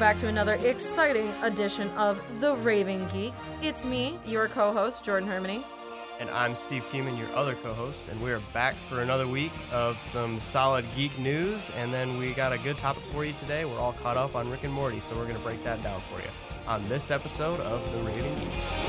back to another exciting edition of The Raving Geeks. It's me, your co-host, Jordan Hermony. And I'm Steve Tiemann, your other co-host, and we're back for another week of some solid geek news, and then we got a good topic for you today. We're all caught up on Rick and Morty, so we're going to break that down for you on this episode of The Raving Geeks.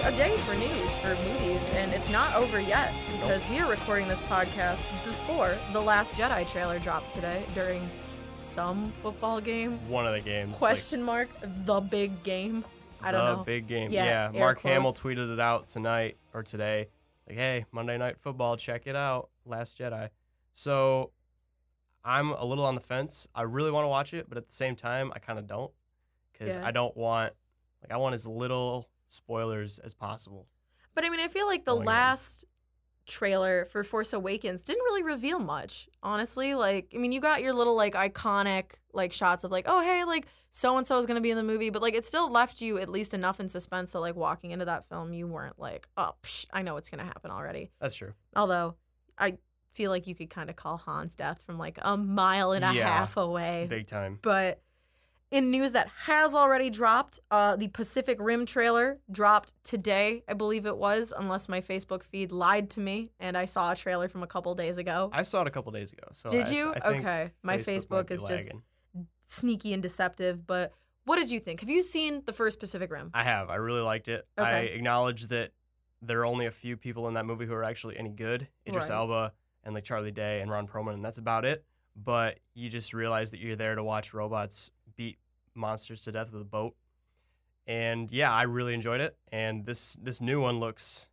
A day for news for movies, and it's not over yet because we are recording this podcast before the Last Jedi trailer drops today during some football game. One of the games. Question mark, the big game. I don't know. The big game, yeah. Mark quotes. Hamill tweeted it out tonight or today. Like, hey, Monday Night Football, check it out, Last Jedi. So I'm a little on the fence. I really want to watch it, but at the same time, I kind of don't because I don't want, like, I want as little spoilers as possible. But I mean, I feel like the last trailer for Force Awakens didn't really reveal much, honestly. Like, I mean, you got your little like iconic like shots of like, oh hey, like so and so is gonna be in the movie, but like it still left you at least enough in suspense that like walking into that film you weren't like, oh, I know what's gonna happen already. That's true. Although I feel like you could kind of call Han's death from like a mile and a half away. Big time. But in news that has already dropped, the Pacific Rim trailer dropped today, I believe it was, unless my Facebook feed lied to me and I saw a trailer from a couple days ago. I saw it a couple days ago. So did you? I think my Facebook is just sneaky and deceptive, but what did you think? Have you seen the first Pacific Rim? I have. I really liked it. Okay. I acknowledge that there are only a few people in that movie who are actually any good. Idris Elba and like Charlie Day and Ron Perlman, and that's about it. But you just realize that you're there to watch robots beat monsters to death with a boat. And yeah, I really enjoyed it. And this new one looks,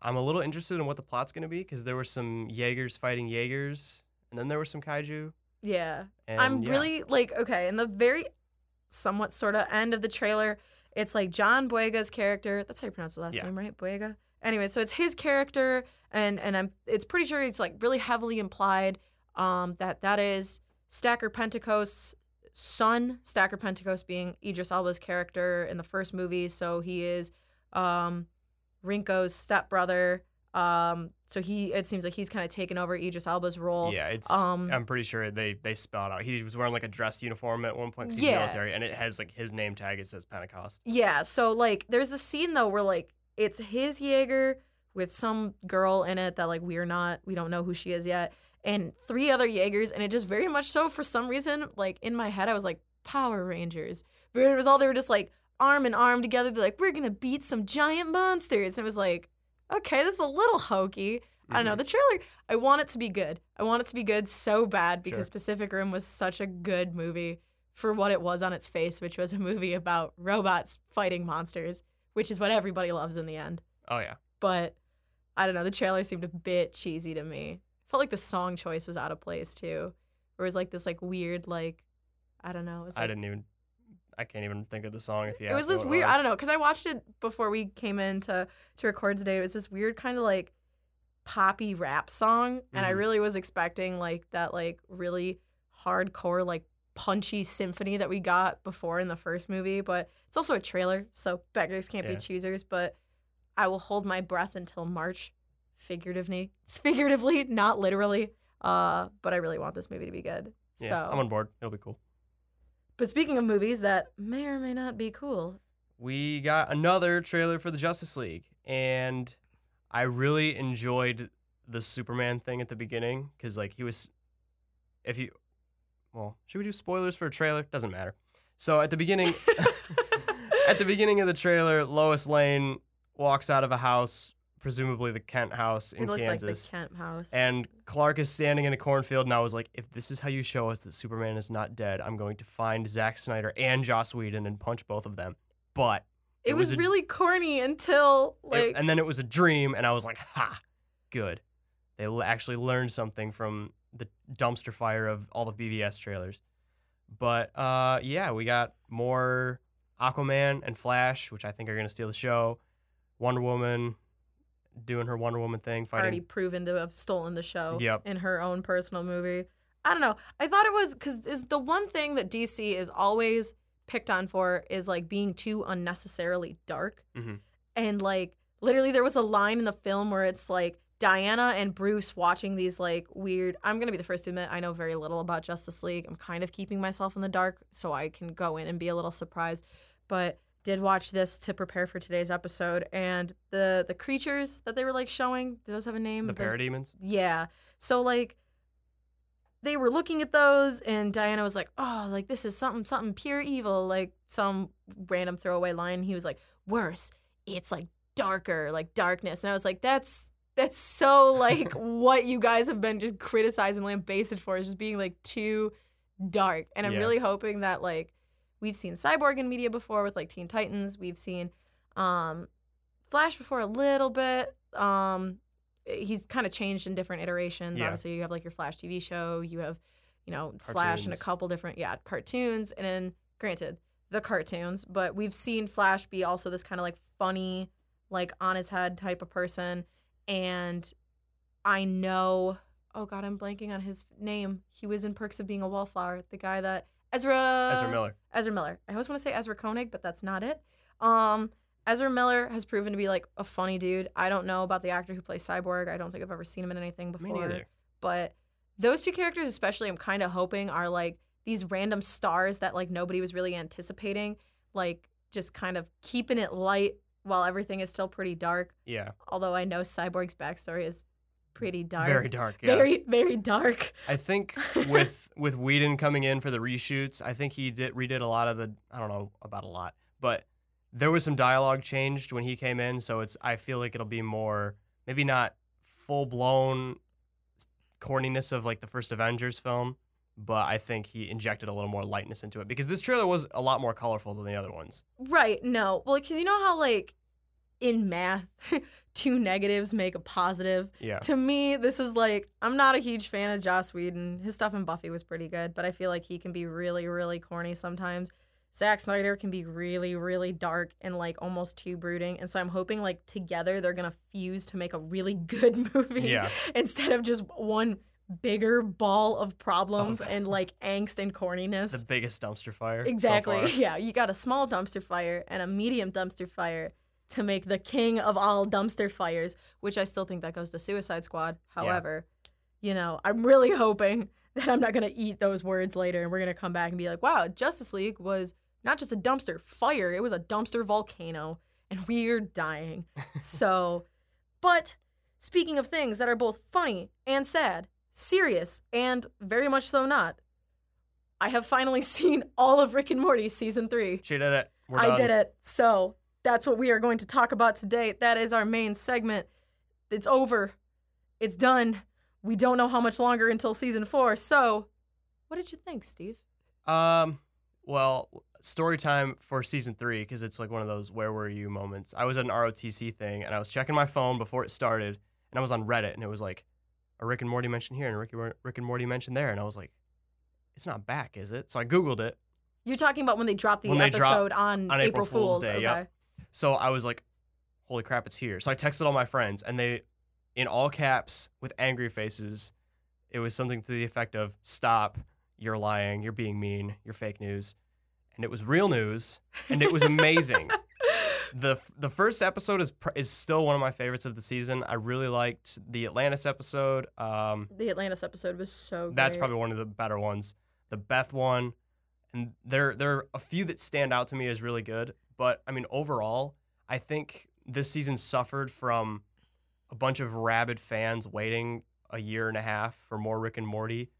I'm a little interested in what the plot's going to be because there were some Jaegers fighting Jaegers and then there were some kaiju. Yeah. And I'm really like, okay, in the very somewhat sort of end of the trailer, it's like John Boyega's character. That's how you pronounce the last name, right? Boyega. Anyway, so it's his character and it's pretty sure it's like really heavily implied that is Stacker Pentacost's son, Stacker Pentecost being Idris Elba's character in the first movie, so he is Rinko's stepbrother. It seems like he's kind of taken over Idris Elba's role. Yeah, it's. I'm pretty sure they spelled out. He was wearing like a dress uniform at one point because he's military, and it has like his name tag. It says Pentecost. Yeah, so like there's a scene though where like it's his Jaeger with some girl in it that like we don't know who she is yet. And three other Jaegers, and it just very much so, for some reason, like, in my head, I was like, Power Rangers. But it was all, they were just, like, arm in arm together. They're like, we're going to beat some giant monsters. And it was like, okay, this is a little hokey. Mm-hmm. I don't know. The trailer, I want it to be good. I want it to be good so bad because Pacific Rim was such a good movie for what it was on its face, which was a movie about robots fighting monsters, which is what everybody loves in the end. Oh, yeah. But, I don't know. The trailer seemed a bit cheesy to me. Felt like the song choice was out of place too. Or it was like this like weird like I don't know. It was like, I can't even think of the song if you ask me. It was this weird, I don't know, because I watched it before we came in to record today. It was this weird kind of like poppy rap song, and I really was expecting like that like really hardcore like punchy symphony that we got before in the first movie. But it's also a trailer, so beggars can't be choosers. But I will hold my breath until March. Figuratively, not literally. But I really want this movie to be good. Yeah, so. I'm on board. It'll be cool. But speaking of movies that may or may not be cool, we got another trailer for the Justice League, and I really enjoyed the Superman thing at the beginning because, like, he was. Should we do spoilers for a trailer? Doesn't matter. So at the beginning, of the trailer, Lois Lane walks out of a house. Presumably the Kent house in Kansas. It looked like the Kent house. And Clark is standing in a cornfield, and I was like, if this is how you show us that Superman is not dead, I'm going to find Zack Snyder and Joss Whedon and punch both of them. But it was really corny until like... And then it was a dream, and I was like, ha, good. They actually learned something from the dumpster fire of all the BVS trailers. But, we got more Aquaman and Flash, which I think are going to steal the show. Wonder Woman... doing her Wonder Woman thing, fighting. Already proven to have stolen the show in her own personal movie. I don't know. I thought it was because the one thing that DC is always picked on for is like being too unnecessarily dark. Mm-hmm. And like literally there was a line in the film where it's like Diana and Bruce watching these like weird, I'm going to be the first to admit I know very little about Justice League. I'm kind of keeping myself in the dark so I can go in and be a little surprised, but did watch this to prepare for today's episode. And the creatures that they were like showing, do those have a name? The parademons? Yeah. So like they were looking at those and Diana was like, oh, like this is something pure evil, like some random throwaway line. He was like, worse, it's like darker, like darkness. And I was like, that's so, like, what you guys have been just criticizing lambasted for is just being, like, too dark. And I'm really hoping that, like, we've seen Cyborg in media before with, like, Teen Titans. We've seen Flash before a little bit. He's kind of changed in different iterations. Yeah. Obviously, you have, like, your Flash TV show. You have, you know, cartoons. Flash and a couple different, cartoons. And then, granted, the cartoons. But we've seen Flash be also this kind of, like, funny, like, on-his-head type of person. And I know, oh God, I'm blanking on his name. He was in Perks of Being a Wallflower. The guy that, Ezra Miller. Ezra Miller. I always want to say Ezra Koenig, but that's not it. Ezra Miller has proven to be like a funny dude. I don't know about the actor who plays Cyborg. I don't think I've ever seen him in anything before. Me neither. But those two characters especially I'm kind of hoping are like these random stars that like nobody was really anticipating. Like just kind of keeping it light while everything is still pretty dark. Yeah. Although I know Cyborg's backstory is pretty dark. Very dark, yeah. Very, very dark. I think with Whedon coming in for the reshoots, I think he redid a lot of the, I don't know about a lot, but there was some dialogue changed when he came in, so it's, I feel like it'll be more, maybe not full-blown corniness of like the first Avengers film, but I think he injected a little more lightness into it because this trailer was a lot more colorful than the other ones. Right, no. Well, because you know how like in math, two negatives make a positive? Yeah. To me, this is like, I'm not a huge fan of Joss Whedon. His stuff in Buffy was pretty good, but I feel like he can be really, really corny sometimes. Zack Snyder can be really, really dark and like almost too brooding. And so I'm hoping like together they're going to fuse to make a really good movie instead of just one bigger ball of problems and like angst and corniness. The biggest dumpster fire. Exactly. So yeah, you got a small dumpster fire and a medium dumpster fire to make the king of all dumpster fires, which I still think that goes to Suicide Squad. However, you know, I'm really hoping that I'm not going to eat those words later and we're going to come back and be like, wow, Justice League was not just a dumpster fire, it was a dumpster volcano and we're dying. So, but speaking of things that are both funny and sad, serious, and very much so not, I have finally seen all of Rick and Morty Season 3. She did it. I did it. So that's what we are going to talk about today. That is our main segment. It's over. It's done. We don't know how much longer until Season 4. So what did you think, Steve? Well, story time for Season 3, because it's like one of those where were you moments. I was at an ROTC thing, and I was checking my phone before it started, and I was on Reddit, and it was like, a Rick and Morty mentioned here and Rick and Morty mentioned there. And I was like, it's not back, is it? So I Googled it. You're talking about when they dropped the episode on April Fool's Day. Okay. Yep. So I was like, holy crap, it's here. So I texted all my friends and they, in all caps with angry faces, it was something to the effect of, stop, you're lying, you're being mean, you're fake news. And it was real news and it was amazing. The first episode is still one of my favorites of the season. I really liked the Atlantis episode. The Atlantis episode was so good. That's probably one of the better ones. The Beth one. And there are a few that stand out to me as really good. But, I mean, overall, I think this season suffered from a bunch of rabid fans waiting a year and a half for more Rick and Morty.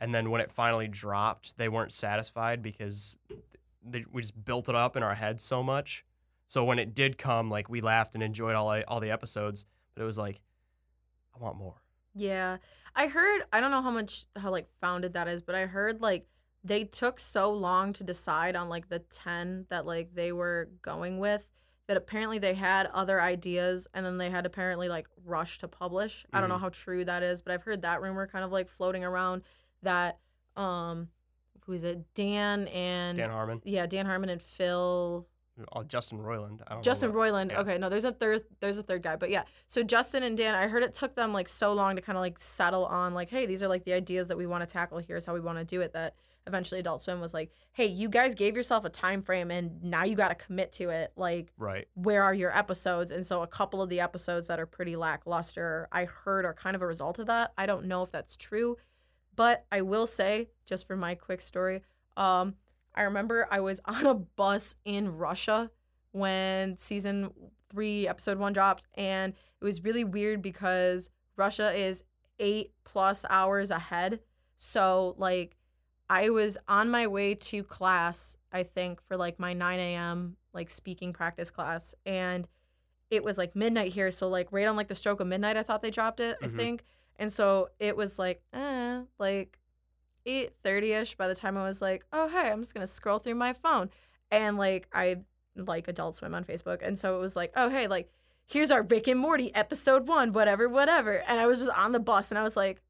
And then when it finally dropped, they weren't satisfied because we just built it up in our heads so much. So when it did come, like, we laughed and enjoyed all the episodes, but it was like, I want more. Yeah. I heard, I don't know how like founded that is, but I heard like they took so long to decide on like the 10 that like they were going with that apparently they had other ideas and then they had apparently like rushed to publish. Mm-hmm. I don't know how true that is, but I've heard that rumor kind of like floating around that, who is it? Dan Harmon. Yeah, Dan Harmon and Phil... Justin Roiland. Roiland. Yeah. Okay, no, there's a third guy, but yeah. So Justin and Dan, I heard it took them like so long to kind of like settle on like, hey, these are like the ideas that we want to tackle. Here's how we want to do it. That eventually Adult Swim was like, hey, you guys gave yourself a time frame and now you got to commit to it. Like, right. Where are your episodes? And so a couple of the episodes that are pretty lackluster, I heard, are kind of a result of that. I don't know if that's true, but I will say, just for my quick story, I remember I was on a bus in Russia when season 3, episode 1 dropped, and it was really weird because Russia is 8+ hours ahead. So, like, I was on my way to class, I think, for, like, my 9 a.m., like, speaking practice class. And it was, like, midnight here. So, like, right on, like, the stroke of midnight, I thought they dropped it, I think. And so it was, like, like, 8:30-ish by the time I was, like, oh, hey, I'm just going to scroll through my phone. And, like, I, like, Adult Swim on Facebook. And so it was, like, oh, hey, like, here's our Rick and Morty episode 1, whatever, whatever. And I was just on the bus, and I was, like,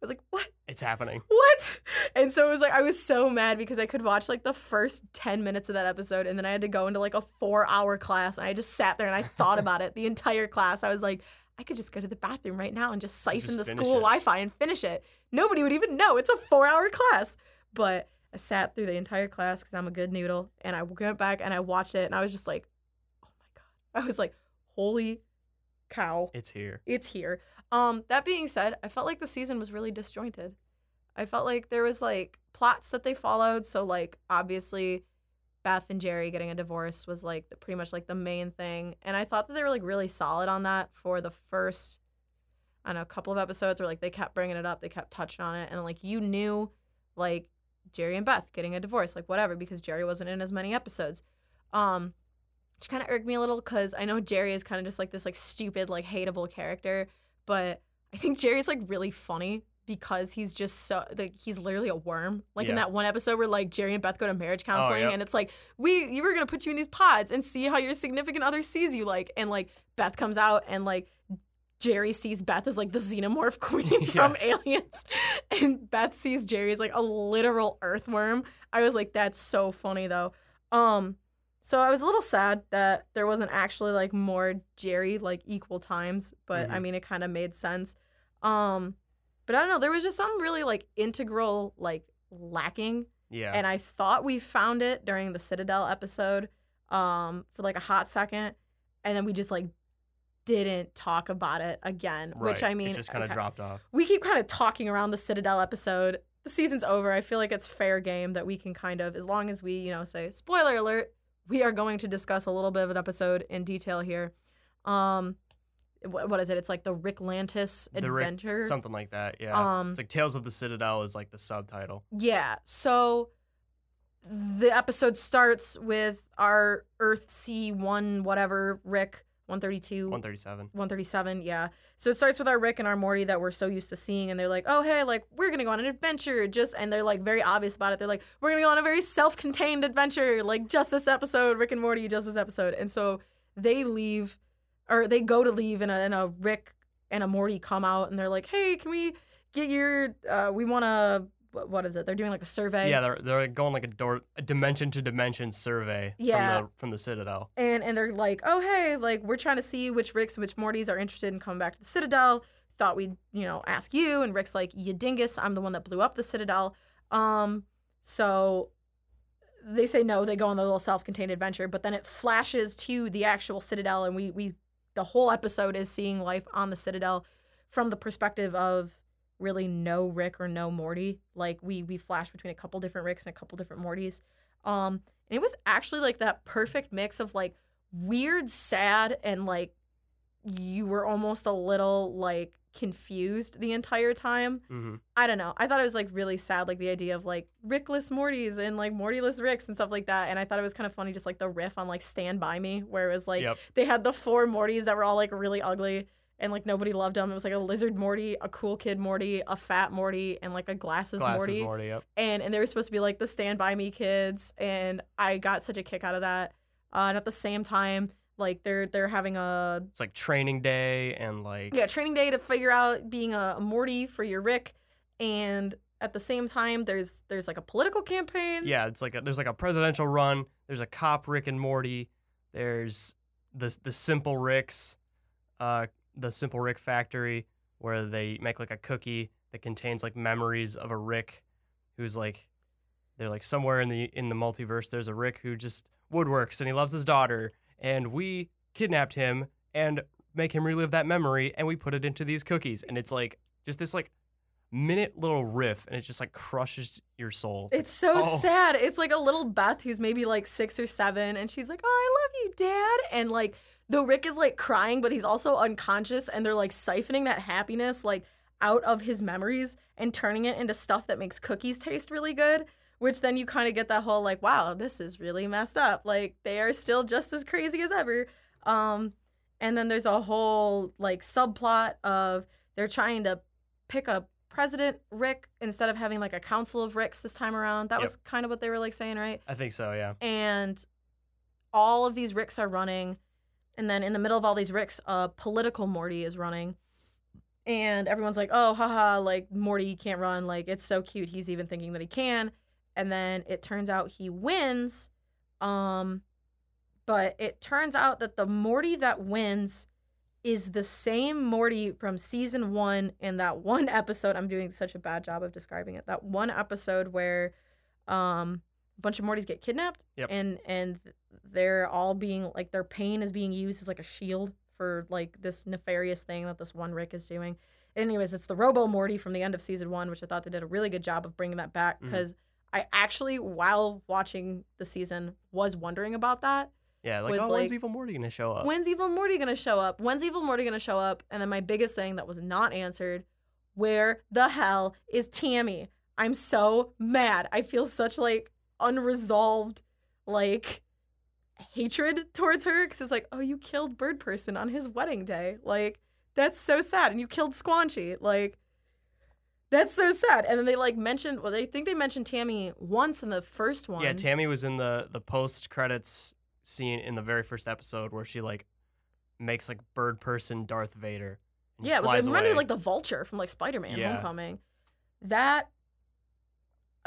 I was like, what? It's happening. What? And so it was like, I was so mad because I could watch like the first 10 minutes of that episode, and then I had to go into like a 4-hour class, and I just sat there and I thought about it the entire class. I was like, I could just go to the bathroom right now and just siphon the school Wi-Fi and finish it. Nobody would even know. It's a 4-hour class. But I sat through the entire class because I'm a good noodle, and I went back and I watched it, and I was just like, oh my God. I was like, holy cow. It's here. It's here. That being said, I felt like the season was really disjointed. I felt like there was, like, plots that they followed. So, like, obviously, Beth and Jerry getting a divorce was, like, pretty much, like, the main thing. And I thought that they were, like, really solid on that for the first, I don't know, couple of episodes where, like, they kept bringing it up. They kept touching on it. And, like, you knew, like, Jerry and Beth getting a divorce, like, whatever, because Jerry wasn't in as many episodes. Which kind of irked me a little because I know Jerry is kind of just, like, this, like, stupid, like, hateable character. But I think Jerry's, like, really funny because he's just so, like, he's literally a worm. Like, in that one episode where, like, Jerry and Beth go to marriage counseling, and it's like, we were going to put you in these pods and see how your significant other sees you, like. And, like, Beth comes out and, like, Jerry sees Beth as, like, the xenomorph queen from Aliens. And Beth sees Jerry as, like, a literal earthworm. I was like, that's so funny, though. So I was a little sad that there wasn't actually, like, more Jerry, like, equal times. But, I mean, it kind of made sense. But I don't know. There was just some really, like, integral, like, lacking. Yeah. And I thought we found it during the Citadel episode for, like, a hot second. And then we just, like, didn't talk about it again. Right. Which, I mean. It just kind of dropped off. We keep kind of talking around the Citadel episode. The season's over. I feel like it's fair game that we can kind of, as long as we, you know, say, spoiler alert. We are going to discuss a little bit of an episode in detail here. What is it? It's like the Ricklantis adventure. Something like that, yeah. It's like Tales of the Citadel is like the subtitle. Yeah, so the episode starts with our Earth C1 whatever Rick, 132. 137, yeah. So it starts with our Rick and our Morty that we're so used to seeing, and they're like, oh, hey, like, we're going to go on an adventure, just, and they're, like, very obvious about it. They're like, we're going to go on a very self-contained adventure, like, just this episode, Rick and Morty, just this episode. And so they leave, or they go to leave, and a Rick and a Morty come out, and they're like, hey, can we get your, we want to, what is it? They're doing, like, a survey. Yeah, they're going, like, a dimension-to-dimension survey from the Citadel. And they're like, oh, hey, like, we're trying to see which Ricks and which Mortys are interested in coming back to the Citadel. Thought we'd, you know, ask you. And Rick's like, you dingus, I'm the one that blew up the Citadel. So they say no. They go on their little self-contained adventure. But then it flashes to the actual Citadel, and we the whole episode is seeing life on the Citadel from the perspective of really no Rick or no Morty. Like, we flash between a couple different Ricks and a couple different Mortys. And it was actually, like, that perfect mix of, like, weird, sad, and, like, you were almost a little, like, confused the entire time. Mm-hmm. I don't know. I thought it was, like, really sad, like, the idea of, like, Rickless Mortys and, like, Mortyless Ricks and stuff like that. And I thought it was kind of funny just, like, the riff on, like, Stand By Me, where it was, like, they had the 4 Mortys that were all, like, really ugly. And, like, nobody loved him. It was, like, a lizard Morty, a cool kid Morty, a fat Morty, and, like, a glasses Morty. And they were supposed to be, like, the Stand By Me kids. And I got such a kick out of that. And at the same time, like, they're having a... It's, like, training day and, like... Yeah, training day to figure out being a Morty for your Rick. And at the same time, there's like, a political campaign. Yeah, it's, like, there's, like, a presidential run. There's a cop Rick and Morty. There's the simple Ricks... the Simple Rick Factory, where they make, like, a cookie that contains, like, memories of a Rick who's, like... they're like somewhere in the multiverse, there's a Rick who just woodworks and he loves his daughter, and we kidnapped him and make him relive that memory, and we put it into these cookies. And it's like just this like minute little riff, and it just like crushes your soul. It's like, so sad. It's like a little Beth who's maybe like 6 or 7, and she's like, "Oh, I love you, Dad," and like the Rick is like crying, but he's also unconscious, and they're like siphoning that happiness like out of his memories and turning it into stuff that makes cookies taste really good, which then you kind of get that whole like, wow, this is really messed up. Like they are still just as crazy as ever. And then there's a whole like subplot of they're trying to pick a president Rick instead of having like a council of Ricks this time around. That was kind of what they were like saying, right? I think so, yeah. And all of these Ricks are running. And then in the middle of all these Ricks, a political Morty is running. And everyone's like, oh, haha, like, Morty can't run. Like, it's so cute. He's even thinking that he can. And then it turns out he wins. But it turns out that the Morty that wins is the same Morty from season 1 in that one episode. I'm doing such a bad job of describing it. That one episode where a bunch of Mortys get kidnapped. Yep. And they're all being, like, their pain is being used as, like, a shield for, like, this nefarious thing that this one Rick is doing. Anyways, it's the Robo Morty from the end of season 1, which I thought they did a really good job of bringing that back, because I actually, while watching the season, was wondering about that. Yeah, like, oh, when's Evil Morty going to show up? When's Evil Morty going to show up? And then my biggest thing that was not answered, where the hell is Tammy? I'm so mad. I feel such, like, unresolved, like, hatred towards her, because it's like, oh, you killed Bird Person on his wedding day. Like, that's so sad. And you killed Squanchy. Like, that's so sad. And then they like mentioned, well, they think they mentioned Tammy once in the first one. Yeah, Tammy was in the post credits scene in the very first episode where she like makes like Bird Person Darth Vader. Yeah, it was like running like the Vulture from like Spider-Man Homecoming. That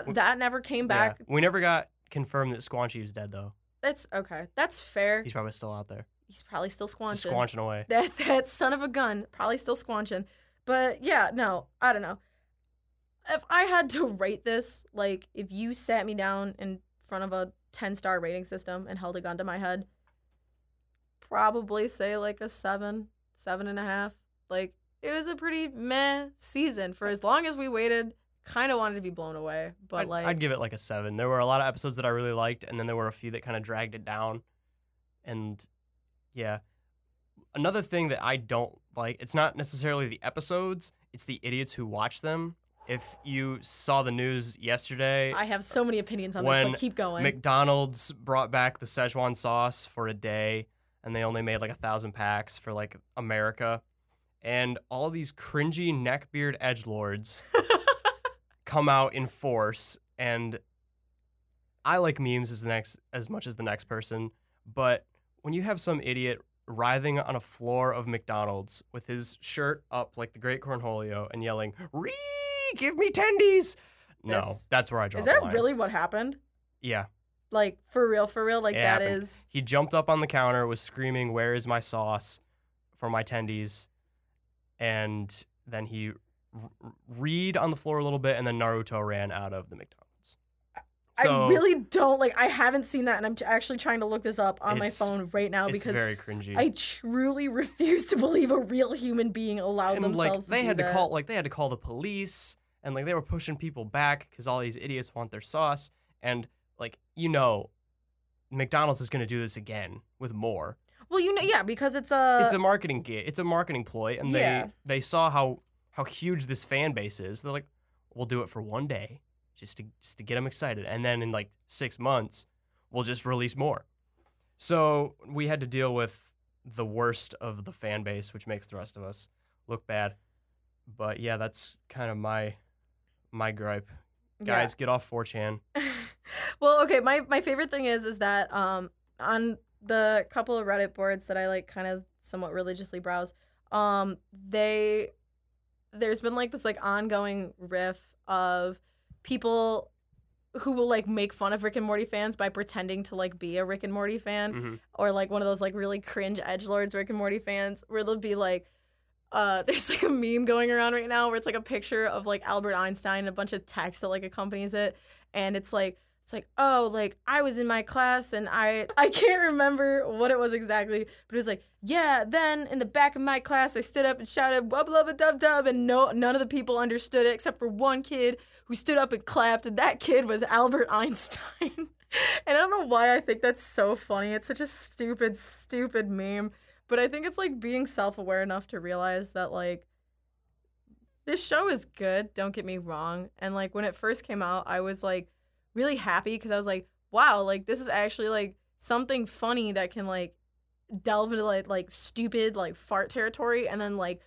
never came back. Yeah. We never got confirmed that Squanchy was dead though. That's okay. That's fair. He's probably still out there. He's probably still squanching. Just squanching away. That son of a gun. Probably still squanching. But yeah, no, I don't know. If I had to rate this, like if you sat me down in front of a 10-star rating system and held a gun to my head, probably say like a 7, 7.5. Like it was a pretty meh season. For as long as we waited, kind of wanted to be blown away, but like I'd give it like a 7. There were a lot of episodes that I really liked, and then there were a few that kind of dragged it down. And yeah, another thing that I don't like, it's not necessarily the episodes, it's the idiots who watch them. If you saw the news yesterday, I have so many opinions on this, but keep going. McDonald's brought back the Szechuan sauce for a day, and they only made like 1,000 packs for like America, and all these cringy neckbeard edgelords come out in force, and I like memes as much as the next person, but when you have some idiot writhing on a floor of McDonald's with his shirt up like the Great Cornholio and yelling, "Ree, give me tendies!" That's where I draw the line. Is that really what happened? Yeah. Like, for real, like it that happened. Is... He jumped up on the counter, was screaming, "Where is my sauce for my tendies?" And then he read on the floor a little bit, and then Naruto ran out of the McDonald's. So, I really don't like. I haven't seen that, and I'm actually trying to look this up on my phone right now because it's very cringy. I truly refuse to believe a real human being allowed and, themselves. Like, they had to call the police, and like they were pushing people back because all these idiots want their sauce, and like McDonald's is going to do this again with more. Well, because it's a marketing gig. It's a marketing ploy, and they saw how huge this fan base is. They're like, we'll do it for one day just to get them excited. And then in like 6 months, we'll just release more. So we had to deal with the worst of the fan base, which makes the rest of us look bad. But yeah, that's kind of my gripe. Guys, get off 4chan. Well, okay. My favorite thing is that on the couple of Reddit boards that I like kind of somewhat religiously browse, there's been like this like ongoing riff of people who will like make fun of Rick and Morty fans by pretending to like be a Rick and Morty fan, or like one of those like really cringe edgelords Rick and Morty fans, where they'll be like, There's like a meme going around right now where it's like a picture of like Albert Einstein and a bunch of text that like accompanies it, and it's like oh, like I was in my class and I can't remember what it was exactly, but it was like, yeah, then in the back of my class I stood up and shouted blah blah blah dub dub, and none of the people understood it except for one kid who stood up and clapped, and that kid was Albert Einstein. And I don't know why I think that's so funny. It's such a stupid meme. But I think it's, like, being self-aware enough to realize that, like, this show is good, don't get me wrong. And, like, when it first came out, I was, like, really happy because I was like, wow, like, this is actually, like, something funny that can, like, delve into, like stupid, like, fart territory and then, like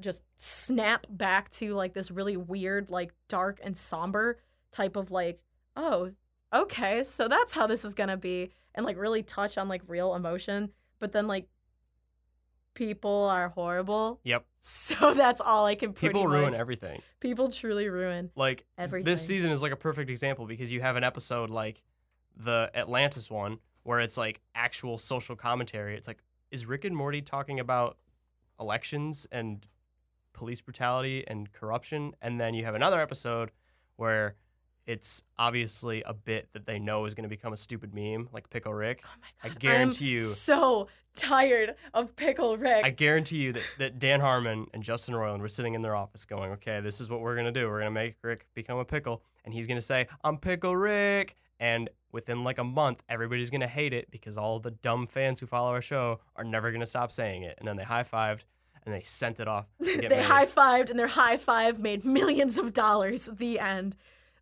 just snap back to, like, this really weird, like, dark and somber type of, like, oh, okay, so that's how this is gonna be, and, like, really touch on, like, real emotion. But then, like, people are horrible. Yep. So that's all I can pretty much. People ruin everything. People truly ruin, like, everything. This season is, like, a perfect example because you have an episode like the Atlantis one where it's, like, actual social commentary. It's like, is Rick and Morty talking about elections and police brutality and corruption? And then you have another episode where it's obviously a bit that they know is going to become a stupid meme, like Pickle Rick. Oh my God. I guarantee you. I'm so tired of Pickle Rick. I guarantee you that Dan Harmon and Justin Roiland were sitting in their office going, okay, this is what we're going to do. We're going to make Rick become a pickle. And he's going to say, I'm Pickle Rick. And within like a month, everybody's going to hate it because all the dumb fans who follow our show are never going to stop saying it. And then they high-fived. And they sent it off. They high-fived, and their high-five made millions of dollars. The end.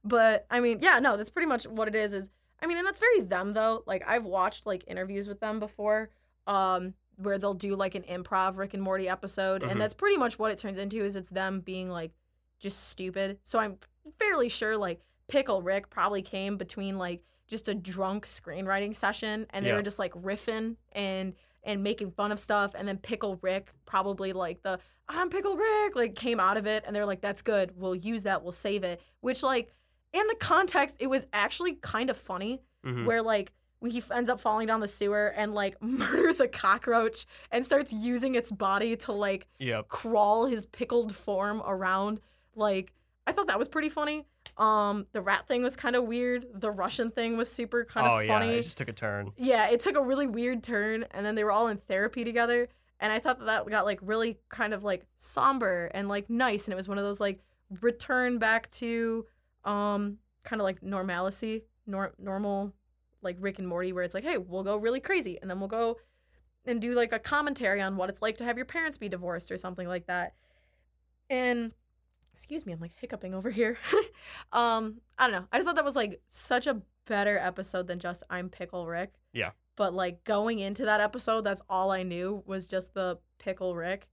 But, I mean, yeah, no, that's pretty much what it is. I mean, and that's very them, though. Like, I've watched, like, interviews with them before where they'll do, like, an improv Rick and Morty episode. Mm-hmm. And that's pretty much what it turns into is it's them being, like, just stupid. So I'm fairly sure, like, Pickle Rick probably came between, like, just a drunk screenwriting session. And they were just, like, riffing and making fun of stuff. And then Pickle Rick probably, like, the, I'm Pickle Rick, like, came out of it. And they're like, that's good. We'll use that. We'll save it. Which, like... in the context, it was actually kind of funny, where, like, when he ends up falling down the sewer and, like, murders a cockroach and starts using its body to, like, crawl his pickled form around. Like, I thought that was pretty funny. The rat thing was kind of weird. The Russian thing was super kind of funny. Oh, yeah, it just took a turn. Yeah, it took a really weird turn, and then they were all in therapy together, and I thought that got, like, really kind of, like, somber and, like, nice, and it was one of those, like, return back to... kind of like normalcy, normal, like Rick and Morty, where it's like, hey, we'll go really crazy, and then we'll go and do like a commentary on what it's like to have your parents be divorced or something like that. And excuse me, I'm like hiccuping over here. I don't know. I just thought that was like such a better episode than just I'm Pickle Rick. Yeah. But like going into that episode, that's all I knew was just the Pickle Rick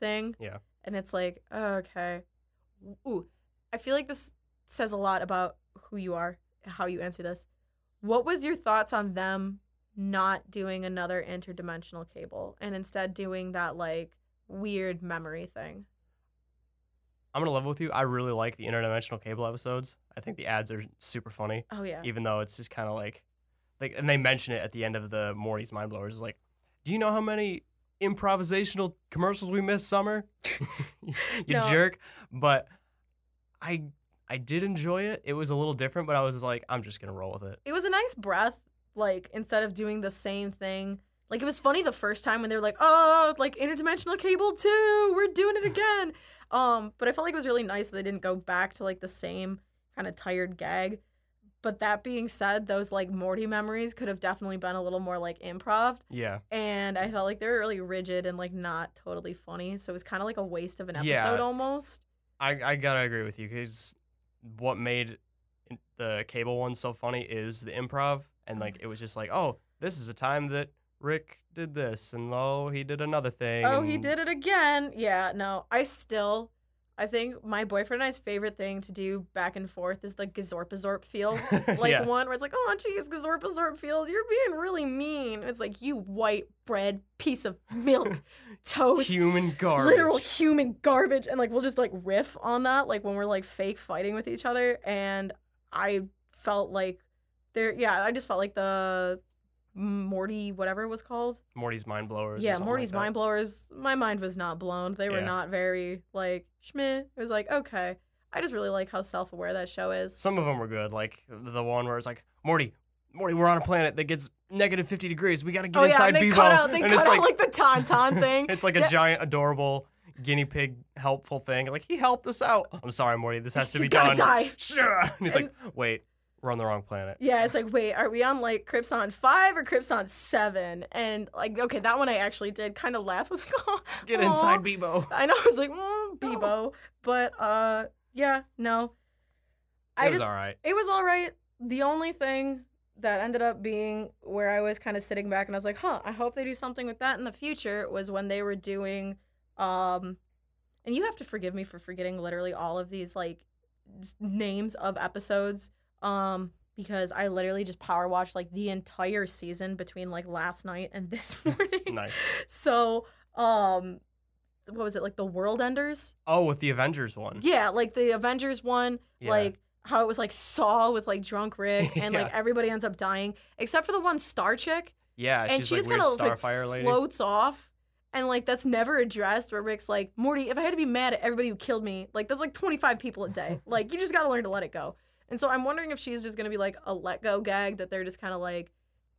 thing. Yeah. And it's like, okay, ooh, I feel like this says a lot about who you are, how you answer this. What was your thoughts on them not doing another interdimensional cable and instead doing that, like, weird memory thing? I'm going to level with you. I really like the interdimensional cable episodes. I think the ads are super funny. Oh, yeah. Even though it's just kind of like, and they mention it at the end of the Morty's Mind Blowers. It's like, do you know how many improvisational commercials we missed, Summer? Jerk. But I did enjoy it. It was a little different, but I was like, I'm just going to roll with it. It was a nice breath, like, instead of doing the same thing. Like, it was funny the first time when they were like, oh, like, interdimensional cable too. We're doing it again. But I felt like it was really nice that they didn't go back to, like, the same kind of tired gag. But that being said, those, like, Morty memories could have definitely been a little more, like, improv. Yeah. And I felt like they were really rigid and, like, not totally funny. So it was kind of like a waste of an episode almost. I got to agree with you because... what made the cable one so funny is the improv, and like it was just like, oh, this is a time that Rick did this, and oh, he did another thing. Oh, he did it again. Yeah, no, I think my boyfriend and I's favorite thing to do back and forth is the Gazorpazorp field, like one where it's like, oh, geez, Gazorpazorp field, you're being really mean. It's like, you white bread piece of milk, toast, human garbage, literal human garbage, and like we'll just like riff on that, like when we're like fake fighting with each other. And I felt like the Morty, whatever it was called. Morty's Mind Blowers. Yeah, Morty's Mind Blowers. My mind was not blown. They were not very, like, schmeh. It was like, okay. I just really like how self-aware that show is. Some of them were good. Like, the one where it's like, Morty, we're on a planet that gets negative 50 degrees. We got to get inside Bebo. They cut out, like, the Tauntaun thing. It's like a giant, adorable guinea pig helpful thing. Like, he helped us out. I'm sorry, Morty. This has to be done. Die. Sure. And he's like, wait. We're on the wrong planet. Yeah, it's like, wait, are we on, like, Krypton 5 or Krypton 7? And, like, okay, that one I actually did kind of laugh. I was like, oh. Get inside Bebo. I know. I was like, Bebo. Oh. But, yeah, no. It was all right. It was all right. The only thing that ended up being where I was kind of sitting back and I was like, I hope they do something with that in the future was when they were doing, and you have to forgive me for forgetting literally all of these, like, names of episodes. Because I literally just power watched like the entire season between like last night and this morning. Nice. So, what was it? Like the World Enders? Oh, with the Avengers one. Yeah, like the Avengers one, like how it was like Saul with like drunk Rick and like everybody ends up dying except for the one star chick. Yeah, and she's like just kind of like floats off. And, like, that's never addressed where Rick's like, Morty, if I had to be mad at everybody who killed me, like, that's like 25 people a day. Like, you just got to learn to let it go. And so I'm wondering if she's just going to be, like, a let-go gag that they're just kind of like,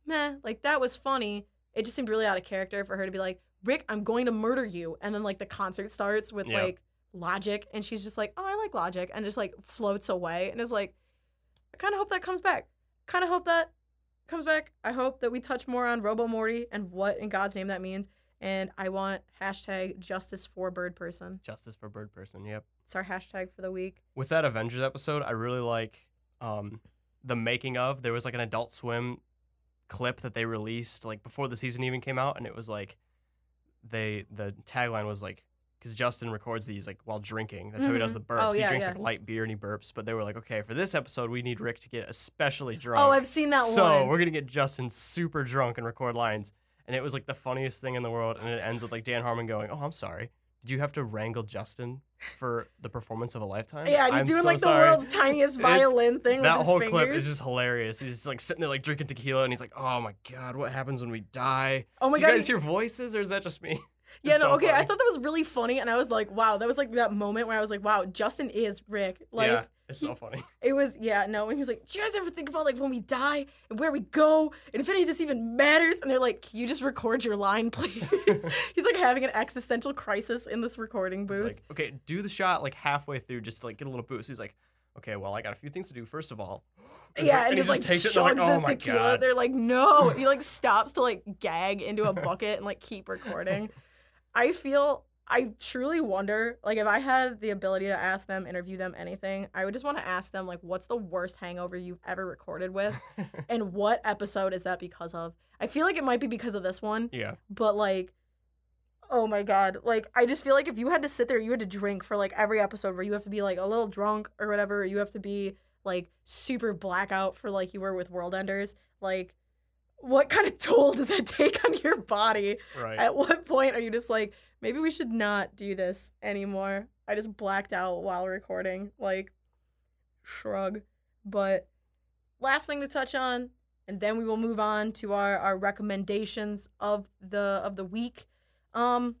meh, like, that was funny. It just seemed really out of character for her to be like, Rick, I'm going to murder you. And then, like, the concert starts with, like, Logic. And she's just like, oh, I like Logic. And just, like, floats away. And is like, I kind of hope that comes back. I hope that we touch more on Robo Morty and what in God's name that means. And I want hashtag justice for Bird Person. Justice for Bird Person, yep. It's our hashtag for the week. With that Avengers episode, I really like the making of. There was like an Adult Swim clip that they released like before the season even came out, and it was like the tagline was like, because Justin records these like while drinking. That's how he does the burps. Oh, he drinks like light beer and he burps. But they were like, okay, for this episode, we need Rick to get especially drunk. Oh, I've seen that one. So we're gonna get Justin super drunk and record lines. And it was like the funniest thing in the world. And it ends with like Dan Harmon going, oh, I'm sorry. Did you have to wrangle Justin for the performance of a lifetime? Yeah, and he's doing the world's tiniest violin thing with his fingers. That whole clip is just hilarious. He's just like sitting there like drinking tequila and he's like, oh my God, what happens when we die? Oh my God. Do you guys hear voices or is that just me? Yeah, no, okay. Funny. I thought that was really funny and I was like, wow, that was like that moment where I was like, wow, Justin is Rick. Like, yeah. It's so funny. It was, when he was like, do you guys ever think about, like, when we die and where we go and if any of this even matters? And they're like, can you just record your line, please? He's, like, having an existential crisis in this recording booth. He's like, okay, do the shot, like, halfway through just to, like, get a little boost. He's like, okay, well, I got a few things to do, first of all. And just, like, chugs this tequila. They're like, no. He, like, stops to, like, gag into a bucket and, like, keep recording. I truly wonder, like, if I had the ability to ask them, interview them, anything, I would just want to ask them, like, what's the worst hangover you've ever recorded with? And what episode is that because of? I feel like it might be because of this one. Yeah. But, like, oh, my God. Like, I just feel like if you had to sit there, you had to drink for, like, every episode where you have to be, like, a little drunk or whatever, or you have to be, like, super blackout for, like, you were with World Enders, like, what kind of toll does that take on your body? Right. At what point are you just like, maybe we should not do this anymore? I just blacked out while recording. Like, shrug. But last thing to touch on, and then we will move on to our recommendations of the week. The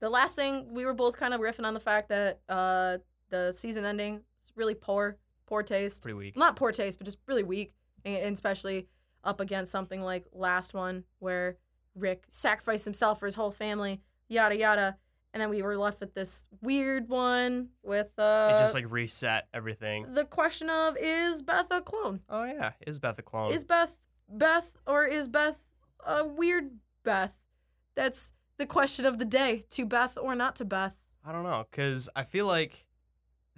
last thing, we were both kind of riffing on the fact that the season ending is really poor taste. Pretty weak. Not poor taste, but just really weak, and especially up against something like last one where Rick sacrificed himself for his whole family, yada, yada. And then we were left with this weird one with... It just, like, reset everything. The question of, is Beth a clone? Oh, yeah. Is Beth a clone? Is Beth or is Beth a weird Beth? That's the question of the day. To Beth or not to Beth? I don't know, because I feel like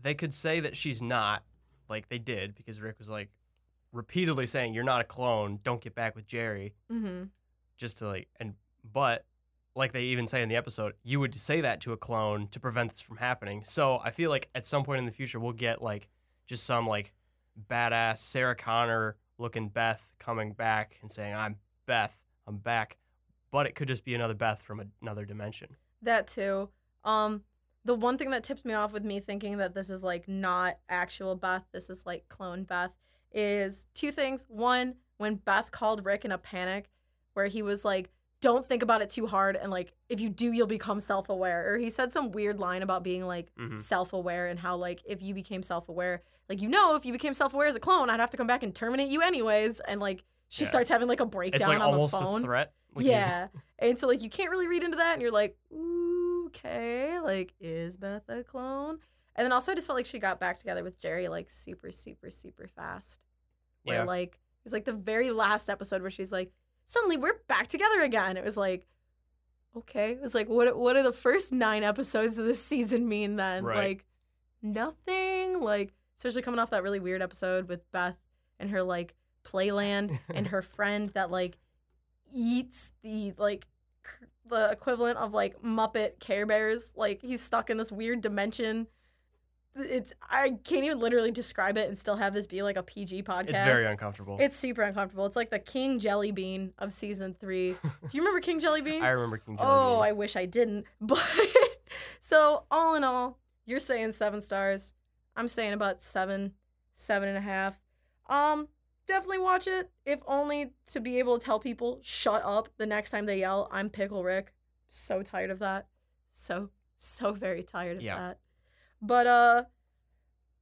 they could say that she's not, like they did, because Rick was like, repeatedly saying, you're not a clone, don't get back with Jerry. Mm-hmm. Just to like, and but like they even say in the episode, you would say that to a clone to prevent this from happening. So I feel like at some point in the future, we'll get like just some like badass Sarah Connor looking Beth coming back and saying, I'm Beth, I'm back. But it could just be another Beth from another dimension. That too. The one thing that tips me off with me thinking that this is like not actual Beth, this is like clone Beth, is two things. One, when Beth called Rick in a panic where he was like, don't think about it too hard, and like, if you do, you'll become self-aware. Or he said some weird line about being like self-aware, and how like, if you became self-aware, like, you know, if you became self-aware as a clone, I'd have to come back and terminate you anyways. And like, she starts having like a breakdown on the phone. It's like almost a threat. Yeah. And so like, you can't really read into that, and you're like, ooh, okay, like, is Beth a clone? And then also, I just felt like she got back together with Jerry like super, super, super fast. Where like, it was like the very last episode where she's like, suddenly we're back together again. It was like, okay. It was like, what do the first 9 episodes of this season mean then? Right. Like, nothing. Like, especially coming off that really weird episode with Beth and her, like, playland and her friend that, like, eats the, like, the equivalent of, like, Muppet Care Bears. Like, he's stuck in this weird dimension. I can't even literally describe it and still have this be like a PG podcast. It's very uncomfortable. It's super uncomfortable. It's like the King Jelly Bean of season 3. Do you remember King Jelly Bean? I remember King Jelly Bean. Oh, I wish I didn't. But so all in all, you're saying 7 stars. I'm saying about 7.5. Definitely watch it, if only to be able to tell people, shut up the next time they yell, I'm Pickle Rick. So tired of that. So very tired of that. But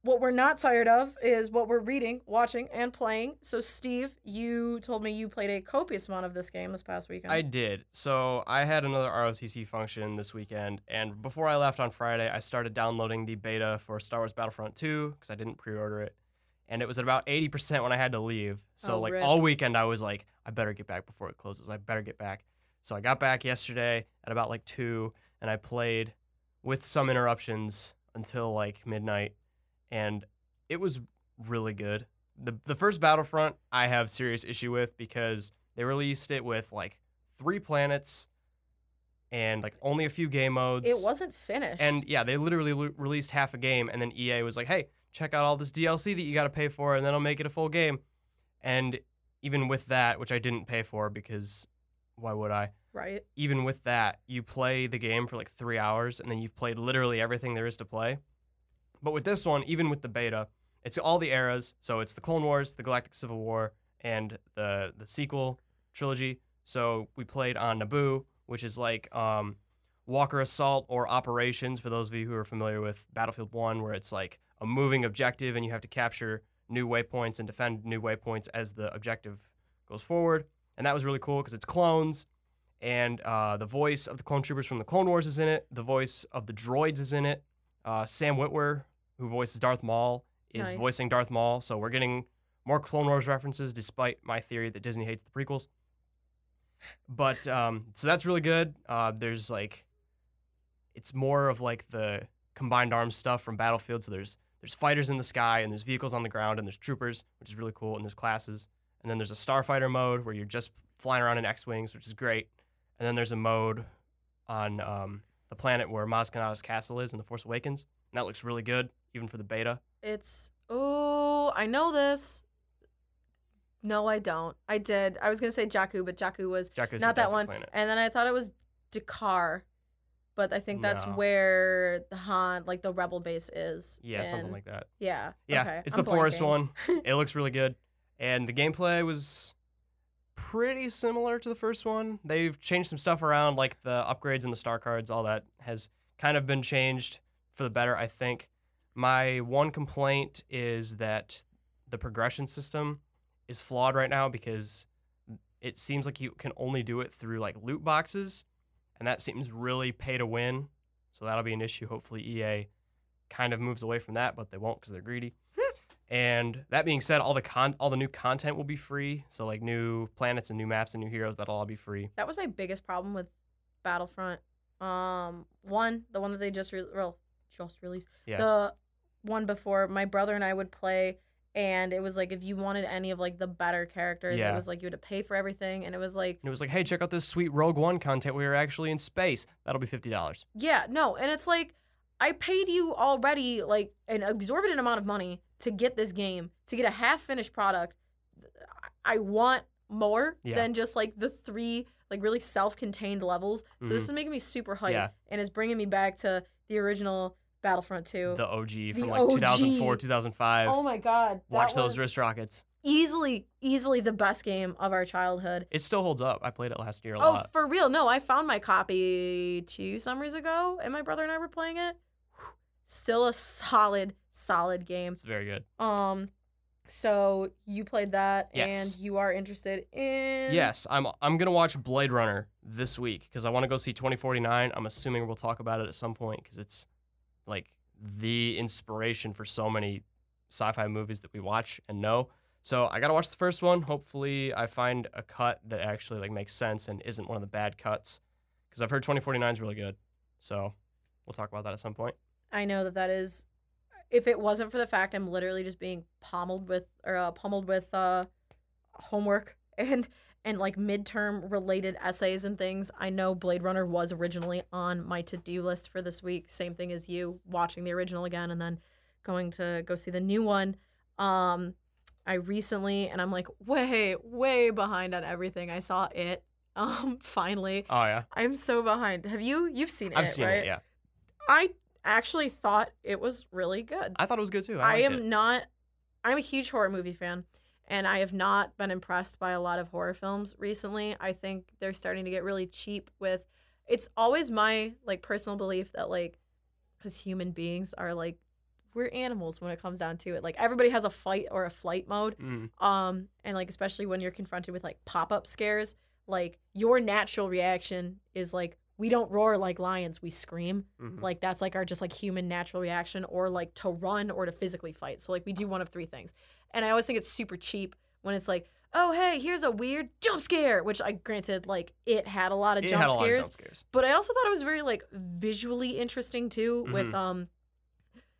what we're not tired of is what we're reading, watching, and playing. So, Steve, you told me you played a copious amount of this game this past weekend. I did. So, I had another ROTC function this weekend, and before I left on Friday, I started downloading the beta for Star Wars Battlefront 2, because I didn't pre-order it, and it was at about 80% when I had to leave. So, all weekend, I was like, I better get back before it closes. I better get back. So, I got back yesterday at about, 2, and I played with some interruptions until midnight, and it was really good. The first Battlefront I have serious issue with, because they released it with 3 planets and only a few game modes. It wasn't finished. And they literally released half a game, and then EA was like, hey, check out all this DLC that you got to pay for, and then I'll make it a full game. And even with that, which I didn't pay for because why would I? Right. Even with that, you play the game for 3 hours, and then you've played literally everything there is to play. But with this one, even with the beta, it's all the eras. So it's the Clone Wars, the Galactic Civil War, and the sequel trilogy. So we played on Naboo, which is Walker Assault or Operations, for those of you who are familiar with Battlefield 1, where it's a moving objective, and you have to capture new waypoints and defend new waypoints as the objective goes forward. And that was really cool because it's clones. And the voice of the clone troopers from the Clone Wars is in it. The voice of the droids is in it. Sam Witwer, who voices Darth Maul, is voicing Darth Maul. So we're getting more Clone Wars references, despite my theory that Disney hates the prequels. But so that's really good. There's it's more of the combined arms stuff from Battlefield. So there's fighters in the sky, and there's vehicles on the ground, and there's troopers, which is really cool. And there's classes. And then there's a starfighter mode where you're just flying around in X-Wings, which is great. And then there's a mode on the planet where Maz Kanata's castle is in The Force Awakens. And that looks really good, even for the beta. I know this. No, I don't. I did. I was going to say Jakku, but Jakku was not that one. Planet. And then I thought it was Dakar, but I think that's where the Han, the rebel base is. Yeah, something like that. Yeah. Yeah, okay. It's the forest one. It looks really good. And the gameplay was pretty similar to the first one. They've changed some stuff around, the upgrades and the star cards. All that has kind of been changed for the better, I think. My one complaint is that the progression system is flawed right now, because it seems you can only do it through loot boxes, and that seems really pay to win. So that'll be an issue. Hopefully EA kind of moves away from that, but they won't because they're greedy. And that being said, all the new content will be free. So new planets and new maps and new heroes, that'll all be free. That was my biggest problem with Battlefront. The one that they just released. Yeah. The one before, my brother and I would play, and it was if you wanted any of the better characters, it was you had to pay for everything, and it was And it was hey, check out this sweet Rogue One content. We were actually in space. That'll be $50. Yeah, no, and it's I paid you already an exorbitant amount of money to get this game, to get a half-finished product. I want more than just the 3 really self-contained levels. So this is making me super hyped, and it's bringing me back to the original Battlefront 2. The OG from 2004, 2005. Oh my God. Watch those wrist rockets. Easily the best game of our childhood. It still holds up. I played it last year a lot. Oh, for real. No, I found my copy 2 summers ago, and my brother and I were playing it. Still a solid game. It's very good. So you played that, yes. And you are interested in... Yes, I'm going to watch Blade Runner this week, because I want to go see 2049. I'm assuming we'll talk about it at some point, because it's, like, the inspiration for so many sci-fi movies that we watch and know. So I got to watch the first one. Hopefully I find a cut that actually like makes sense and isn't one of the bad cuts, because I've heard 2049 is really good. So we'll talk about that at some point. I know that is, if it wasn't for the fact I'm literally just being pummeled with homework and like midterm related essays and things, I know Blade Runner was originally on my to-do list for this week. Same thing as you, watching the original again and then going to go see the new one. I recently, and I'm like way behind on everything. I saw It, finally. Oh, yeah. I'm so behind. Have you? You've seen It, right? I've seen it, yeah. I actually thought it was really good. I thought it was good, too. I'm a huge horror movie fan, and I have not been impressed by a lot of horror films recently. I think they're starting to get really cheap with, it's always my, like, personal belief that, like, because human beings are, like, we're animals when it comes down to it. Like, everybody has a fight or a flight mode. And, like, especially when you're confronted with, like, pop-up scares, like, your natural reaction is, like, we don't roar like lions, we scream. Mm-hmm. Like, that's, like, our just, like, human natural reaction, or, like, to run or to physically fight. So, like, we do one of 3 things. And I always think it's super cheap when it's, like, oh, hey, here's a weird jump scare, which, I granted, like, it had a lot of jump scares. It had a lot of jump scares. But I also thought it was very, like, visually interesting, too, mm-hmm. with,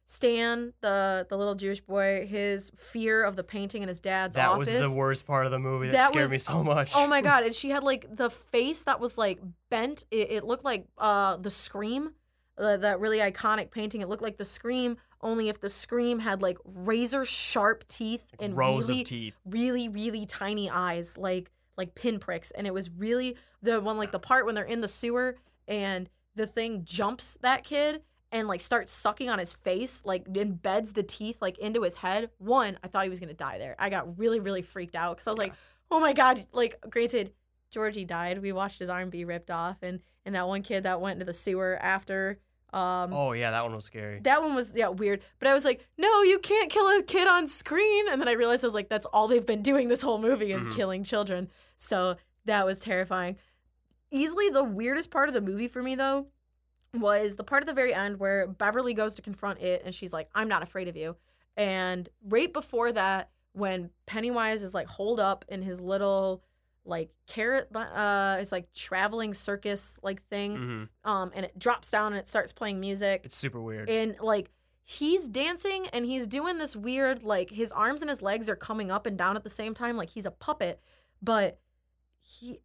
Stan, the little Jewish boy, his fear of the painting in his dad's office. That was the worst part of the movie. That scared me so much. Oh, my God. And she had, like, the face that was, like, bent. It looked like the Scream, that really iconic painting. It looked like the Scream, only if the Scream had, like, razor-sharp teeth and rows of teeth. Really tiny eyes, like pinpricks. And it was really the one, like, the part when they're in the sewer and the thing jumps that kid and, like, starts sucking on his face, like, embeds the teeth, like, into his head. One, I thought he was going to die there. I got really freaked out because I was like, oh, my God. Like, granted, Georgie died. We watched his arm be ripped off. And that one kid that went into the sewer after. Oh, yeah, that one was scary. That one was, yeah, weird. But I was like, no, you can't kill a kid on screen. And then I realized I was like, that's all they've been doing this whole movie is killing children. So that was terrifying. Easily the weirdest part of the movie for me, though, was the part at the very end where Beverly goes to confront it, and she's like, I'm not afraid of you. And right before that, when Pennywise is, like, holed up in his little, like, carrot, it's, like, traveling circus, like, thing, and it drops down and it starts playing music. It's super weird. And, like, he's dancing and he's doing this weird, like, his arms and his legs are coming up and down at the same time, like, he's a puppet, but...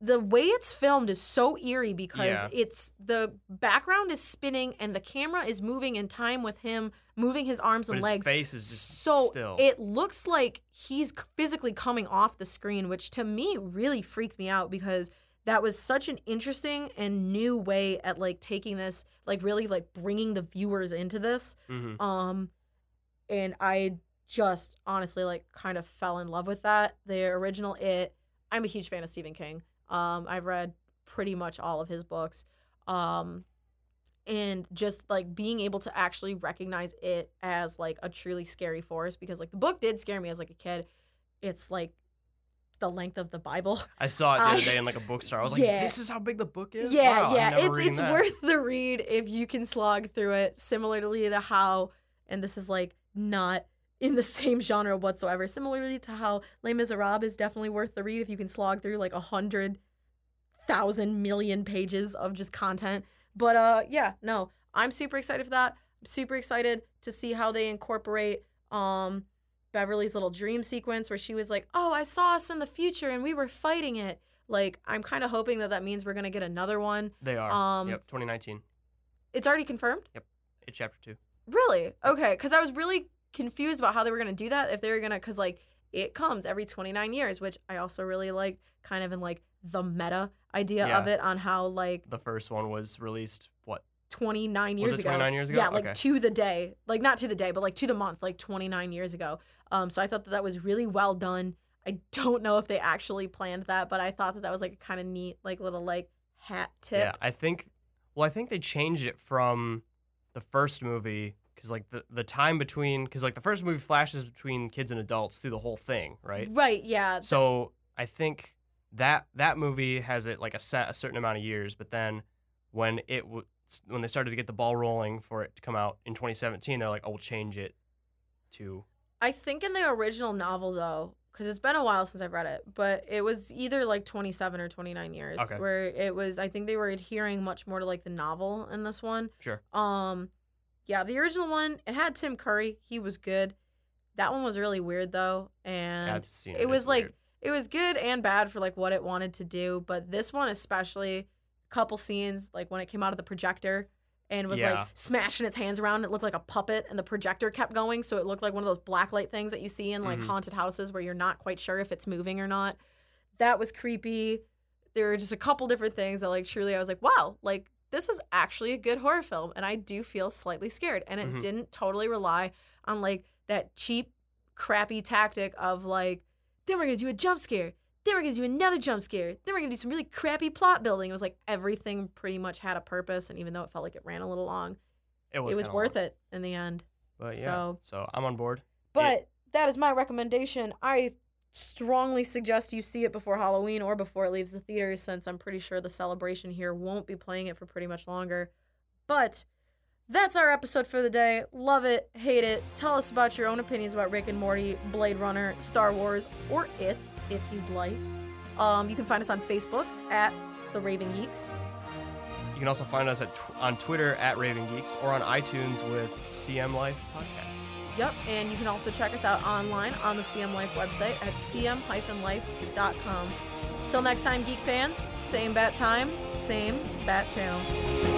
The way it's filmed is so eerie because it's the background is spinning and the camera is moving in time with him moving his arms and legs. His face is just still. It looks like he's physically coming off the screen, which to me really freaked me out because that was such an interesting and new way at like taking this, like really like bringing the viewers into this. And I just honestly like kind of fell in love with that. The original It. I'm a huge fan of Stephen King. I've read pretty much all of his books. And just, like, being able to actually recognize it as, like, a truly scary force because, like, the book did scare me as, like, a kid. It's, like, the length of the Bible. I saw it the other day in, like, a bookstore. I was like, this is how big the book is? Yeah, wow, yeah. It's worth the read if you can slog through it. Similarly to how, and this is, like, not... in the same genre whatsoever. Similarly to how Les Miserables is definitely worth the read if you can slog through like 100,000,000,000 pages of just content. But I'm super excited for that. I'm super excited to see how they incorporate Beverly's little dream sequence where she was like, oh, I saw us in the future and we were fighting it. Like, I'm kind of hoping that means we're going to get another one. They are. 2019. It's already confirmed? Yep. It's chapter 2. Really? Okay. Because I was really... confused about how they were going to do that, if they were going to, because, like, it comes every 29 years, which I also really liked, kind of in, like, the meta idea of it on how, like... The first one was released, what? 29 years ago. Was it 29 years ago? Yeah, like, to the day. Like, not to the day, but, like, to the month, like, 29 years ago. So I thought that was really well done. I don't know if they actually planned that, but I thought that that was like a kind of neat, like little like hat tip. Yeah, I think. Well, I think they changed it from the first movie because like the time between because like the first movie flashes between kids and adults through the whole thing, right? Right. Yeah. So I think that movie has it like a certain amount of years, but then when it when they started to get the ball rolling for it to come out in 2017, they're like, "Oh, we'll change it to." I think in the original novel though, because it's been a while since I've read it, but it was either like 27 or 29 years okay. where it was, I think they were adhering much more to like the novel in this one. Sure. Yeah, the original one, it had Tim Curry. He was good. That one was really weird though. And I've seen it. It was like, it was good and bad for like what it wanted to do. But this one, especially a couple scenes, like when it came out of the projector and was like smashing its hands around. It looked like a puppet, and the projector kept going, so it looked like one of those blacklight things that you see in like haunted houses where you're not quite sure if it's moving or not. That was creepy. There were just a couple different things that like truly I was like, wow, like this is actually a good horror film, and I do feel slightly scared. And it didn't totally rely on like that cheap, crappy tactic of like, then we're going to do a jump scare. Then we're going to do another jump scare. Then we're going to do some really crappy plot building. It was like everything pretty much had a purpose. And even though it felt like it ran a little long, it was worth it in the end. But yeah, so I'm on board. But that is my recommendation. I strongly suggest you see it before Halloween or before it leaves the theaters, since I'm pretty sure the celebration here won't be playing it for pretty much longer. But that's our episode for the day. Love it, hate it. Tell us about your own opinions about Rick and Morty, Blade Runner, Star Wars, or It, if you'd like. You can find us on Facebook at The Raven Geeks. You can also find us on Twitter at Raven Geeks or on iTunes with CM Life Podcasts. Yep, and you can also check us out online on the CM Life website at cm-life.com. Till next time, Geek fans, same bat time, same bat channel.